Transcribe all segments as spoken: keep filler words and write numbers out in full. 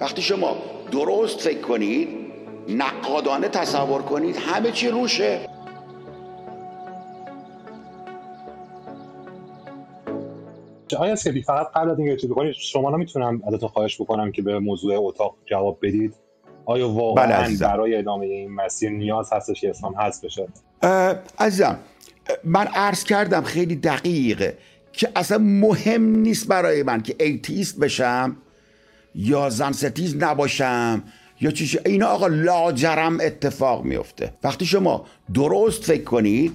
وقتی شما درست فکر کنید، نقادانه تصور کنید، همه چی روشه. آیا اسکپتیک فقط قبل از اینکه چیزی بکنید شما نمیتونم ازتون خواهش بکنم که به موضوع اتاق جواب بدید؟ آیا واقعا برای ادامه این مسیر نیاز هستش که اسلام حذف بشه؟ عزیزم من عرض کردم خیلی دقیقه که اصلا مهم نیست برای من که ایتیست بشم یا زن ستیز نباشم یا چیزی. اینا آقا لاجرم اتفاق میفته. وقتی شما درست فکر کنید،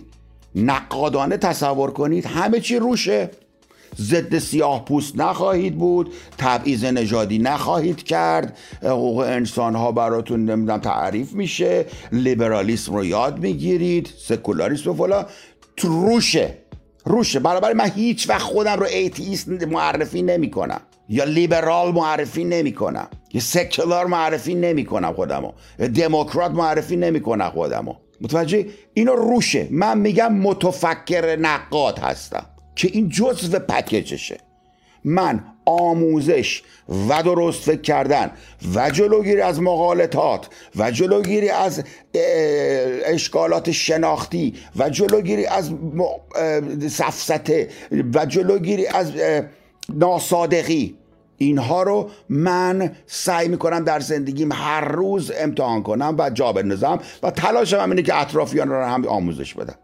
نقادانه تصور کنید، همه چی روشه. ضد سیاه پوست نخواهید بود، تبعیض نژادی نخواهید کرد، حقوق انسان ها براتون نمیدونم تعریف میشه، لیبرالیسم رو یاد میگیرید، سکولاریسم و فلان. روشه روشه. برابر من هیچ وقت خودم رو ایتیست معرفی نمی کنم، یا لیبرال معرفی نمی کنم، یا سکولار معرفی نمی کنم خودمو، دموکرات معرفی نمی کنم خودمو. متوجه؟ اینا روشه. من میگم متفکر نقاد هستم که این جزء پکیجشه. من آموزش و درست فکر کردن و جلوگیری از مغالطات و جلوگیری از اشکالات شناختی و جلوگیری از سفسطه و جلوگیری از ناصادقی، اینها رو من سعی میکنم در زندگیم هر روز امتحان کنم و جا بندازم و تلاشم هم اینه که اطرافیان رو هم آموزش بدم.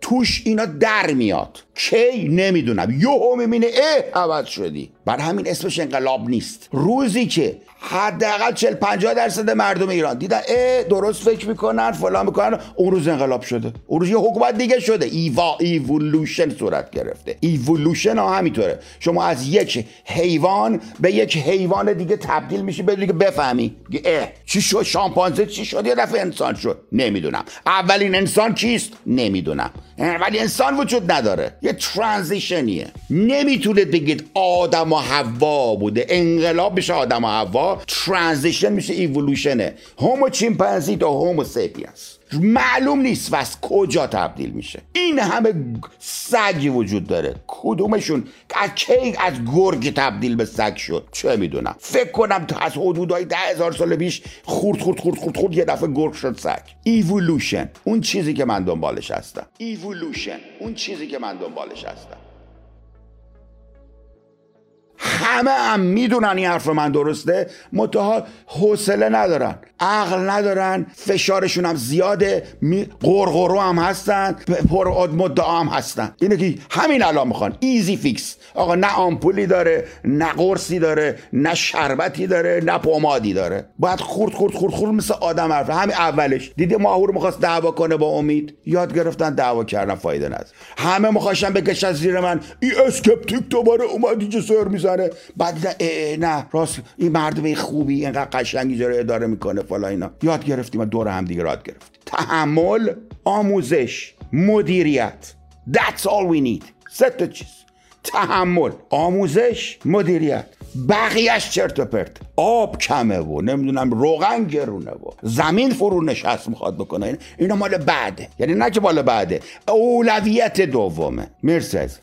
توش اینا در میاد. کی نمیدونه، یهو میبینه اه عوض شدی. بر همین اسمش انقلاب نیست. روزی که حداقل چهل پنجاه درصد مردم ایران دیدن اه درست فکر میکنن فلان میکنن، اون روز انقلاب شده. اون روز یه حکومت دیگه شده. ایوا ایولوشن صورت گرفته. ایولوشن ها همینطوره. شما از یک حیوان به یک حیوان دیگه تبدیل میشی بدون که بفهمی. اه چی شد؟ شامپانزه چی شد؟ یه دفعه انسان شد. نمیدونم. اولین انسان کیست؟ نمیدونم. ولی انسان وجود نداره. یه ترانزیشنیه. نمیتونه بگید آدم و حوا بوده. انقلاب بشه آدم و حوا، ترانزیشن میشه ایولوشنه. هومو چیمپانزی تا هومو سیپینس. معلوم نیست از کجا تبدیل میشه. این همه سگی وجود داره، کدومشون از کی از گرگ تبدیل به سگ شد چه میدونم. فکر کنم تا از حدودهای ده هزار سال پیش خورد خورد خورد خورد خورد یه دفعه گرگ شد سگ. ایولوشن اون چیزی که من دنبالش هستم. ایولوشن اون چیزی که من دنبالش هستم. همه هم میدونن این حرف من درسته، متأ حوصله ندارن، عقل ندارن، فشارشون هم زیاده، قرقرو هم هستن، پر مدعا هم هستن. اینه که همین الان میخوان ایزی فیکس. آقا نه آمپولی داره، نه قرصی داره، نه شربتی داره، نه پمادی داره. باید خورد خورد خورد خورد مثل آدم حرف. همین اولش دیده ماهور میخواست دعوا کنه با امید، یاد گرفتن دعوا کردن فایده نداره. همه میخواشن بکشن زیر من، این اسکپتیک دوباره اومد اینجا سر میزنه. بعد نه راست این مردم این خوبی اینقدر قشنگی داره اداره میکنه فلا اینا. یاد گرفتیم دور هم دیگه یاد گرفتیم. تحمل، آموزش، مدیریت. That's all we need. سه تا چیز: تحمل، آموزش، مدیریت. بقیهش چرت و پرت. آب کمه و نمیدونم روغن گرونه و زمین فرو نشست میخواد بکنه. اینا مال بعده. یعنی نه که مال بعده، اولویت دومه. مرسی.